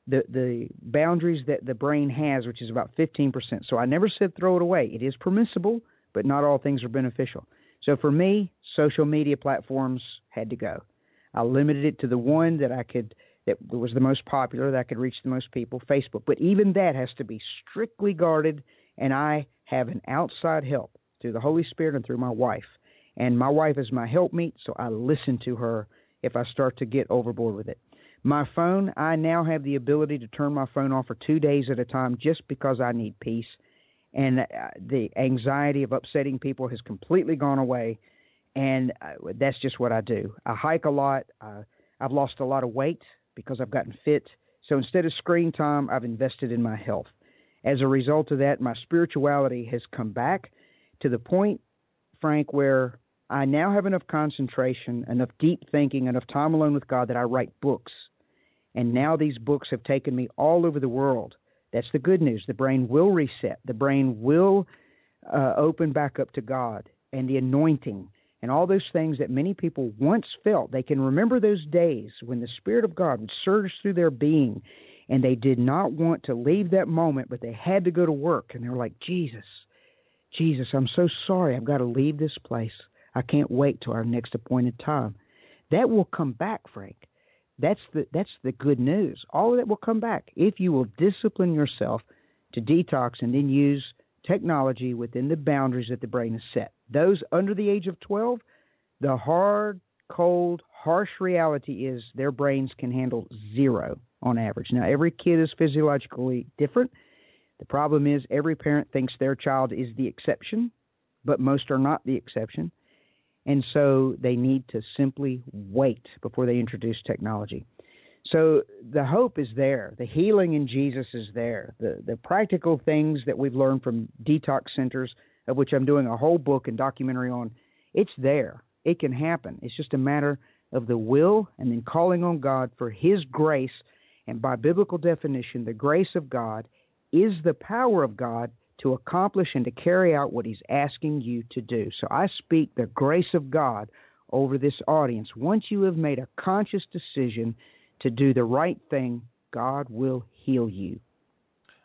the boundaries that the brain has, which is about 15%. So I never said throw it away. It is permissible, but not all things are beneficial. So for me, social media platforms had to go. I limited it to the one that was the most popular, that I could reach the most people, Facebook. But even that has to be strictly guarded, and I have an outside help through the Holy Spirit and through my wife. And my wife is my helpmeet, so I listen to her if I start to get overboard with it. My phone, I now have the ability to turn my phone off for 2 days at a time just because I need peace. And the anxiety of upsetting people has completely gone away. And that's just what I do. I hike a lot. I've lost a lot of weight because I've gotten fit. So instead of screen time, I've invested in my health. As a result of that, my spirituality has come back to the point, Frank, where I now have enough concentration, enough deep thinking, enough time alone with God that I write books. And now these books have taken me all over the world. That's the good news. The brain will reset. The brain will open back up to God and the anointing and all those things that many people once felt. They can remember those days when the Spirit of God would surge through their being, and they did not want to leave that moment, but they had to go to work. And they were like, Jesus, I'm so sorry. I've got to leave this place. I can't wait till our next appointed time. That will come back, Frank. That's the good news. All of that will come back if you will discipline yourself to detox and then use technology within the boundaries that the brain has set. Those under the age of 12, the hard, cold, harsh reality is their brains can handle zero on average. Now, every kid is physiologically different. The problem is every parent thinks their child is the exception, but most are not the exception. And so they need to simply wait before they introduce technology. So the hope is there. The healing in Jesus is there. The practical things that we've learned from detox centers, of which I'm doing a whole book and documentary on, it's there. It can happen. It's just a matter of the will and then calling on God for His grace. And by biblical definition, the grace of God is the power of God to accomplish and to carry out what He's asking you to do. So I speak the grace of God over this audience. Once you have made a conscious decision to do the right thing, God will heal you.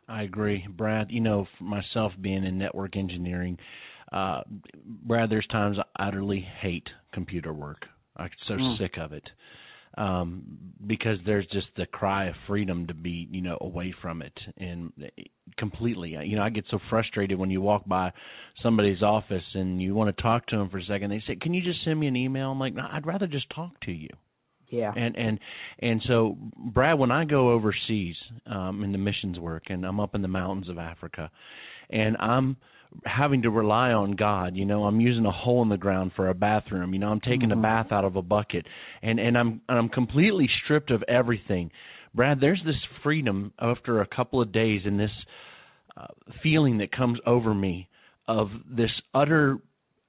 I agree, Brad. You know, for myself being in network engineering, Brad, there's times I utterly hate computer work. I'm so sick of it. Because there's just the cry of freedom to be, away from it and completely. I get so frustrated when you walk by somebody's office and you want to talk to them for a second. They say, "Can you just send me an email?" I'm like, "No, I'd rather just talk to you." Yeah. And so, Brad, when I go overseas in the missions work, and I'm up in the mountains of Africa, and I'm having to rely on God, I'm using a hole in the ground for a bathroom, I'm taking a bath out of a bucket, and I'm completely stripped of everything. Brad, there's this freedom after a couple of days and this feeling that comes over me of this utter,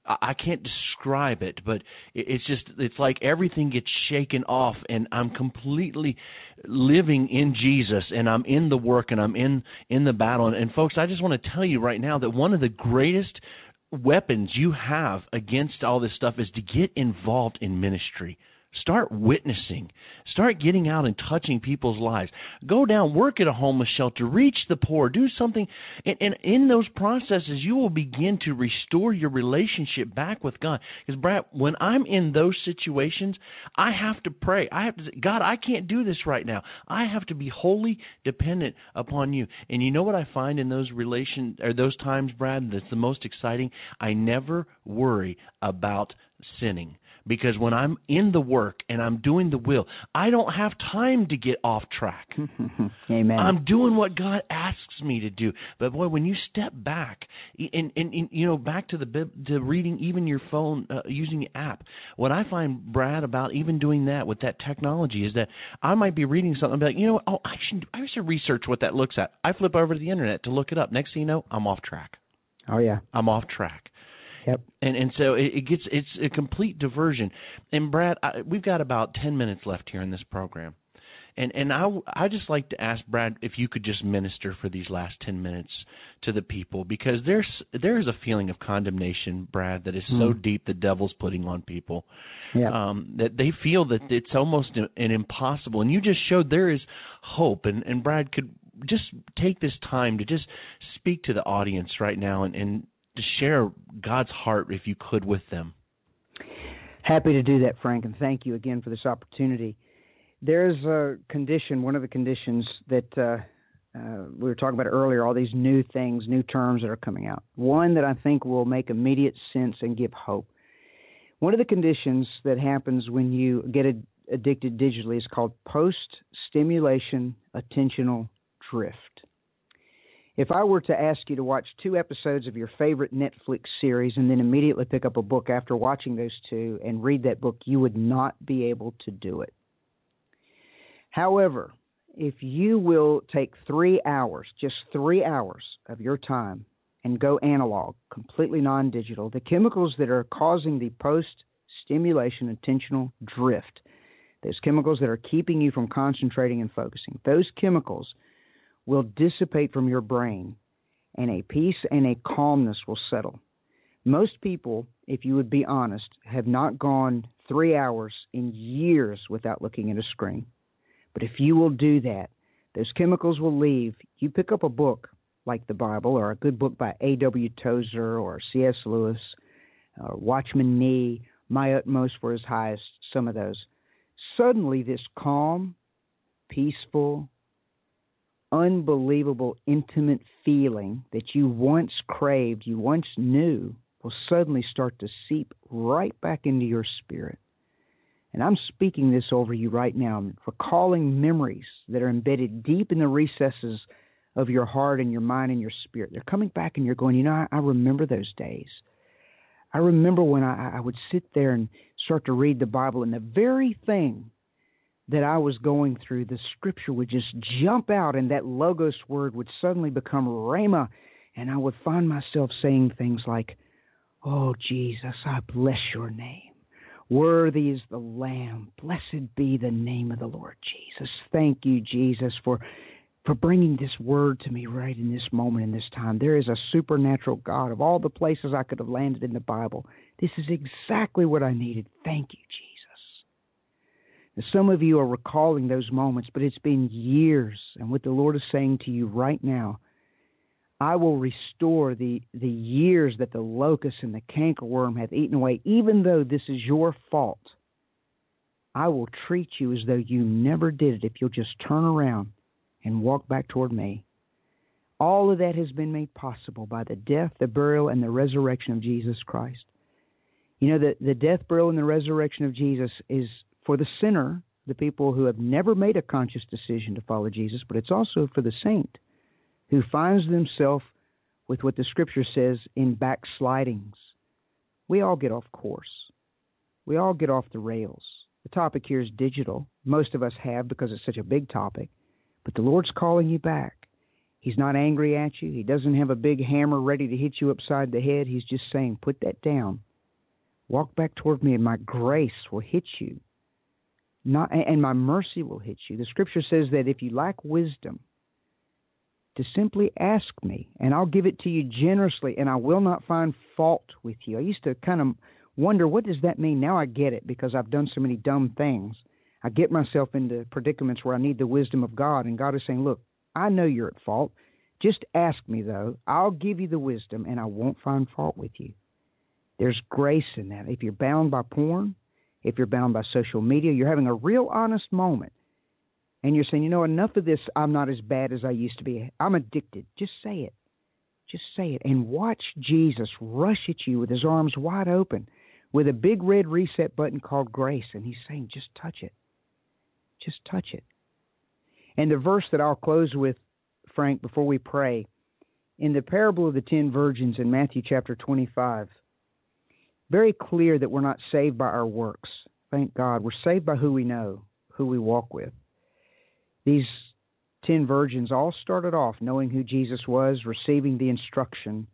I can't describe it, but it's like everything gets shaken off and I'm completely living in Jesus and I'm in the work and I'm in the battle. And folks, I just want to tell you right now that one of the greatest weapons you have against all this stuff is to get involved in ministry. Start witnessing. Start getting out and touching people's lives. Go down, work at a homeless shelter, reach the poor, do something. And in those processes, you will begin to restore your relationship back with God. Because, Brad, when I'm in those situations, I have to pray. I have to say, God, I can't do this right now. I have to be wholly dependent upon you. And you know what I find in those times, Brad, that's the most exciting? I never worry about sinning. Because when I'm in the work and I'm doing the will, I don't have time to get off track. Amen. I'm doing what God asks me to do. But boy, when you step back and back to the reading, even your phone using the app, what I find, Brad, about even doing that with that technology is that I might be reading something and be like, I should research what that looks at. I flip over to the internet to look it up. Next thing you know, I'm off track. Oh yeah, I'm off track. Yep. And so it's a complete diversion. And Brad, we've got about 10 minutes left here in this program. And I just like to ask Brad if you could just minister for these last 10 minutes to the people, because there is a feeling of condemnation, Brad, that is so deep the devil's putting on people, that they feel that it's almost an impossible. And you just showed there is hope. And Brad, could just take this time to just speak to the audience right now and to share God's heart, if you could, with them. Happy to do that, Frank, and thank you again for this opportunity. There is a condition, one of the conditions that we were talking about earlier, all these new things, new terms that are coming out. One that I think will make immediate sense and give hope. One of the conditions that happens when you get addicted digitally is called post-stimulation attentional drift. If I were to ask you to watch 2 episodes of your favorite Netflix series and then immediately pick up a book after watching those 2 and read that book, you would not be able to do it. However, if you will take 3 hours, just 3 hours of your time and go analog, completely non-digital, the chemicals that are causing the post-stimulation attentional drift, those chemicals that are keeping you from concentrating and focusing, those chemicals will dissipate from your brain, and a peace and a calmness will settle. Most people, if you would be honest, have not gone 3 hours in years without looking at a screen. But if you will do that, those chemicals will leave. You pick up a book like the Bible or a good book by A.W. Tozer or C.S. Lewis, Watchman Nee, My Utmost for His Highest, some of those. Suddenly this calm, peaceful, unbelievable, intimate feeling that you once craved, you once knew, will suddenly start to seep right back into your spirit. And I'm speaking this over you right now. I'm recalling memories that are embedded deep in the recesses of your heart and your mind and your spirit. They're coming back and you're going, you know, I remember those days. I remember when I would sit there and start to read the Bible, and the very thing that I was going through, the scripture would just jump out, and that logos word would suddenly become rhema, and I would find myself saying things like, "Oh, Jesus, I bless your name. Worthy is the Lamb. Blessed be the name of the Lord Jesus. Thank you, Jesus, for bringing this word to me right in this moment, in this time. There is a supernatural God. Of all the places I could have landed in the Bible, this is exactly what I needed. Thank you, Jesus." Some of you are recalling those moments, but it's been years. And what the Lord is saying to you right now, I will restore the years that the locust and the cankerworm have eaten away. Even though this is your fault, I will treat you as though you never did it if you'll just turn around and walk back toward me. All of that has been made possible by the death, the burial, and the resurrection of Jesus Christ. You know, the death, burial, and the resurrection of Jesus is for the sinner, the people who have never made a conscious decision to follow Jesus, but it's also for the saint who finds themselves with what the scripture says in backslidings. We all get off course. We all get off the rails. The topic here is digital. Most of us have, because it's such a big topic, but the Lord's calling you back. He's not angry at you. He doesn't have a big hammer ready to hit you upside the head. He's just saying, put that down. Walk back toward me, and my grace will hit you. And my mercy will hit you. The scripture says that if you lack wisdom, to simply ask me, and I'll give it to you generously, and I will not find fault with you. I used to kind of wonder, what does that mean? Now I get it, because I've done so many dumb things. I get myself into predicaments where I need the wisdom of God, and God is saying, look, I know you're at fault. Just ask me, though. I'll give you the wisdom, and I won't find fault with you. There's grace in that. If you're bound by porn, if you're bound by social media, you're having a real honest moment, and you're saying, you know, enough of this, I'm not as bad as I used to be. I'm addicted. Just say it. Just say it. And watch Jesus rush at you with his arms wide open with a big red reset button called grace, and he's saying, just touch it. Just touch it. And the verse that I'll close with, Frank, before we pray, in the parable of the 10 virgins in Matthew chapter 25, very clear that we're not saved by our works. Thank God. We're saved by who we know, who we walk with. These 10 virgins all started off knowing who Jesus was, receiving the instruction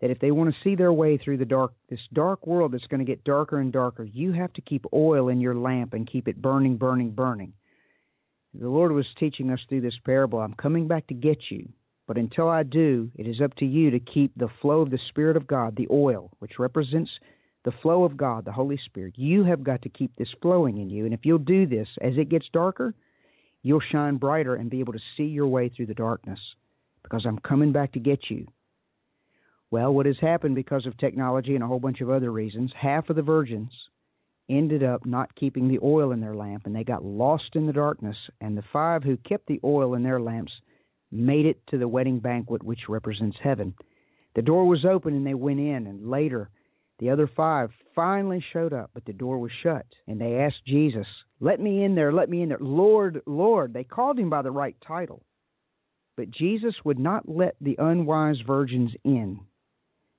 that if they want to see their way through this dark world that's going to get darker and darker, you have to keep oil in your lamp and keep it burning, burning, burning. The Lord was teaching us through this parable, I'm coming back to get you. But until I do, it is up to you to keep the flow of the Spirit of God, the oil, which represents the flow of God, the Holy Spirit. You have got to keep this flowing in you. And if you'll do this, as it gets darker, you'll shine brighter and be able to see your way through the darkness, because I'm coming back to get you. Well, what has happened because of technology and a whole bunch of other reasons, half of the virgins ended up not keeping the oil in their lamp, and they got lost in the darkness. And the 5 who kept the oil in their lamps made it to the wedding banquet, which represents heaven. The door was open, and they went in, and later the other 5 finally showed up, but the door was shut, and they asked Jesus, let me in there, let me in there. Lord, Lord, they called him by the right title. But Jesus would not let the unwise virgins in,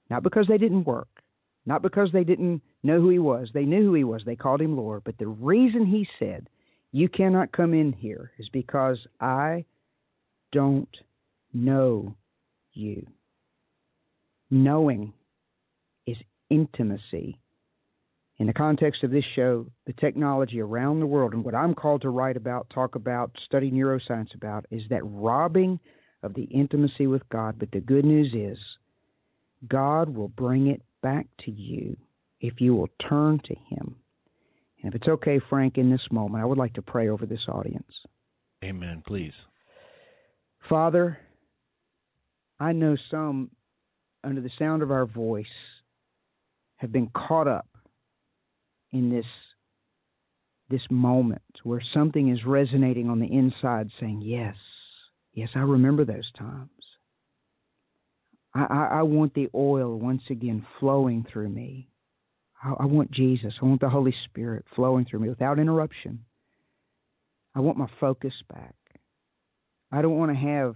not because they didn't work, not because they didn't know who he was. They knew who he was. They called him Lord. But the reason he said, you cannot come in here, is because I don't know you. Knowing is intimacy. In the context of this show, the technology around the world, and what I'm called to write about, talk about, study neuroscience about, is that robbing of the intimacy with God. But the good news is God will bring it back to you if you will turn to him. And if it's okay, Frank, in this moment, I would like to pray over this audience. Amen, please. Father, I know some, under the sound of our voice, have been caught up in this moment where something is resonating on the inside saying, yes, I remember those times. I want the oil once again flowing through me. I want Jesus. I want the Holy Spirit flowing through me without interruption. I want my focus back. I don't want to have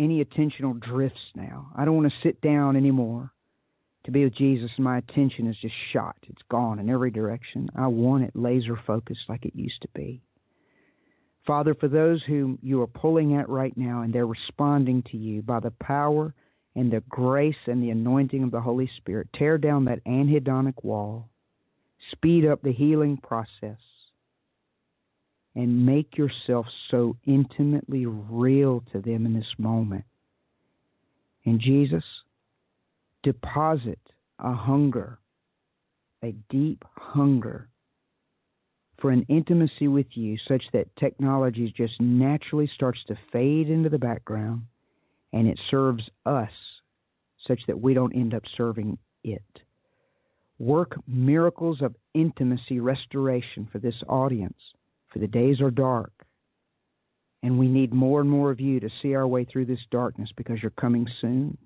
any attentional drifts now. I don't want to sit down anymore to be with Jesus, and my attention is just shot. It's gone in every direction. I want it laser-focused like it used to be. Father, for those whom you are pulling at right now, and they're responding to you by the power and the grace and the anointing of the Holy Spirit, tear down that anhedonic wall, speed up the healing process, and make yourself so intimately real to them in this moment. And Jesus, deposit a hunger, a deep hunger for an intimacy with you such that technology just naturally starts to fade into the background, and it serves us such that we don't end up serving it. Work miracles of intimacy restoration for this audience, for the days are dark, and we need more and more of you to see our way through this darkness because you're coming soon.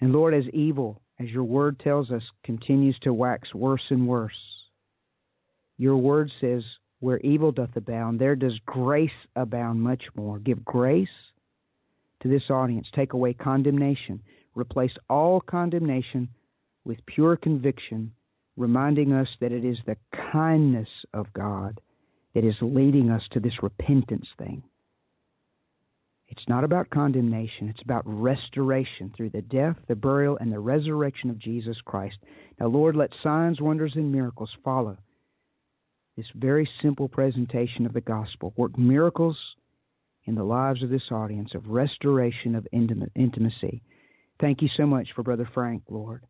And Lord, as evil, as your word tells us, continues to wax worse and worse, your word says, where evil doth abound, there does grace abound much more. Give grace to this audience. Take away condemnation. Replace all condemnation with pure conviction, reminding us that it is the kindness of God that is leading us to this repentance thing. It's not about condemnation. It's about restoration through the death, the burial, and the resurrection of Jesus Christ. Now, Lord, let signs, wonders, and miracles follow this very simple presentation of the gospel. Work miracles in the lives of this audience of restoration of intimacy. Thank you so much for Brother Frank, Lord.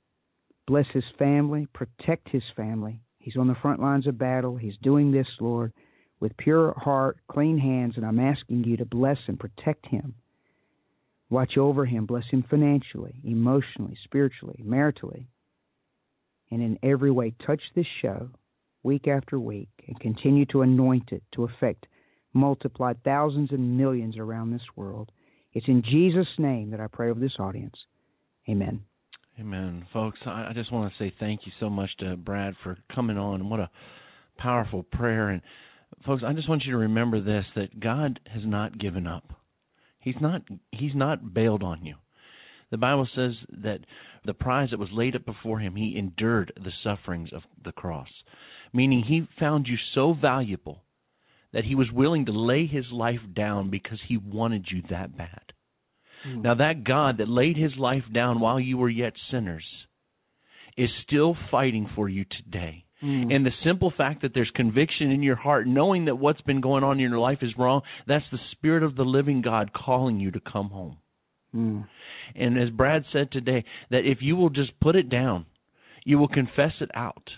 Bless his family. Protect his family. He's on the front lines of battle. He's doing this, Lord, with pure heart, clean hands, and I'm asking you to bless and protect him. Watch over him. Bless him financially, emotionally, spiritually, maritally. And in every way, touch this show week after week and continue to anoint it to affect, multiply thousands and millions around this world. It's in Jesus' name that I pray over this audience. Amen. Amen. Folks, I just want to say thank you so much to Brad for coming on. What a powerful prayer. And folks, I just want you to remember this, that God has not given up. He's not bailed on you. The Bible says that the prize that was laid up before him, he endured the sufferings of the cross, meaning he found you so valuable that he was willing to lay his life down because he wanted you that bad. Mm. Now, that God that laid his life down while you were yet sinners is still fighting for you today. And the simple fact that there's conviction in your heart, knowing that what's been going on in your life is wrong, that's the Spirit of the living God calling you to come home. Mm. And as Brad said today, that if you will just put it down, you will confess it out,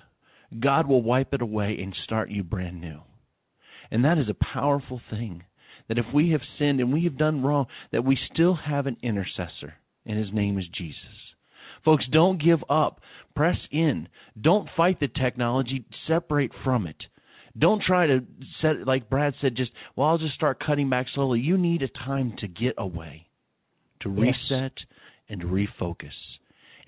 God will wipe it away and start you brand new. And that is a powerful thing, that if we have sinned and we have done wrong, that we still have an intercessor, and his name is Jesus. Folks, don't give up. Press in. Don't fight the technology. Separate from it. Don't try to set, like Brad said, I'll just start cutting back slowly. You need a time to get away, to reset and refocus.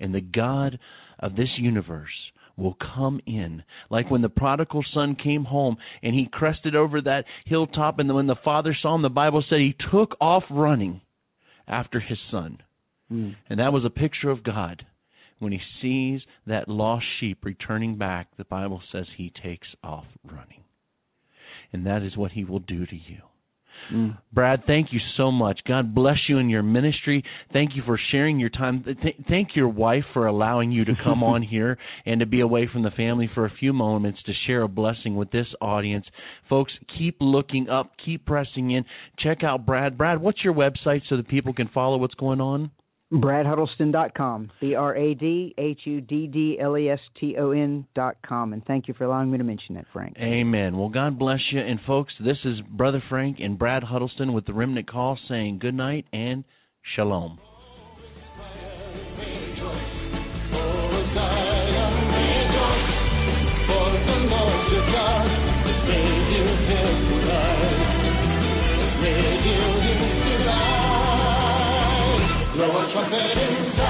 And the God of this universe will come in. Like when the prodigal son came home and he crested over that hilltop, and when the father saw him, the Bible said he took off running after his son. Mm. And that was a picture of God. When he sees that lost sheep returning back, the Bible says he takes off running. And that is what he will do to you. Mm. Brad, thank you so much. God bless you in your ministry. Thank you for sharing your time. Thank your wife for allowing you to come on here and to be away from the family for a few moments to share a blessing with this audience. Folks, keep looking up. Keep pressing in. Check out Brad. Brad, what's your website so that people can follow what's going on? BradHuddleston.com, BradHuddleston.com. And thank you for allowing me to mention that, Frank. Amen. Well, God bless you. And, folks, this is Brother Frank and Brad Huddleston with the Remnant Call saying good night and shalom. Trumpet inside.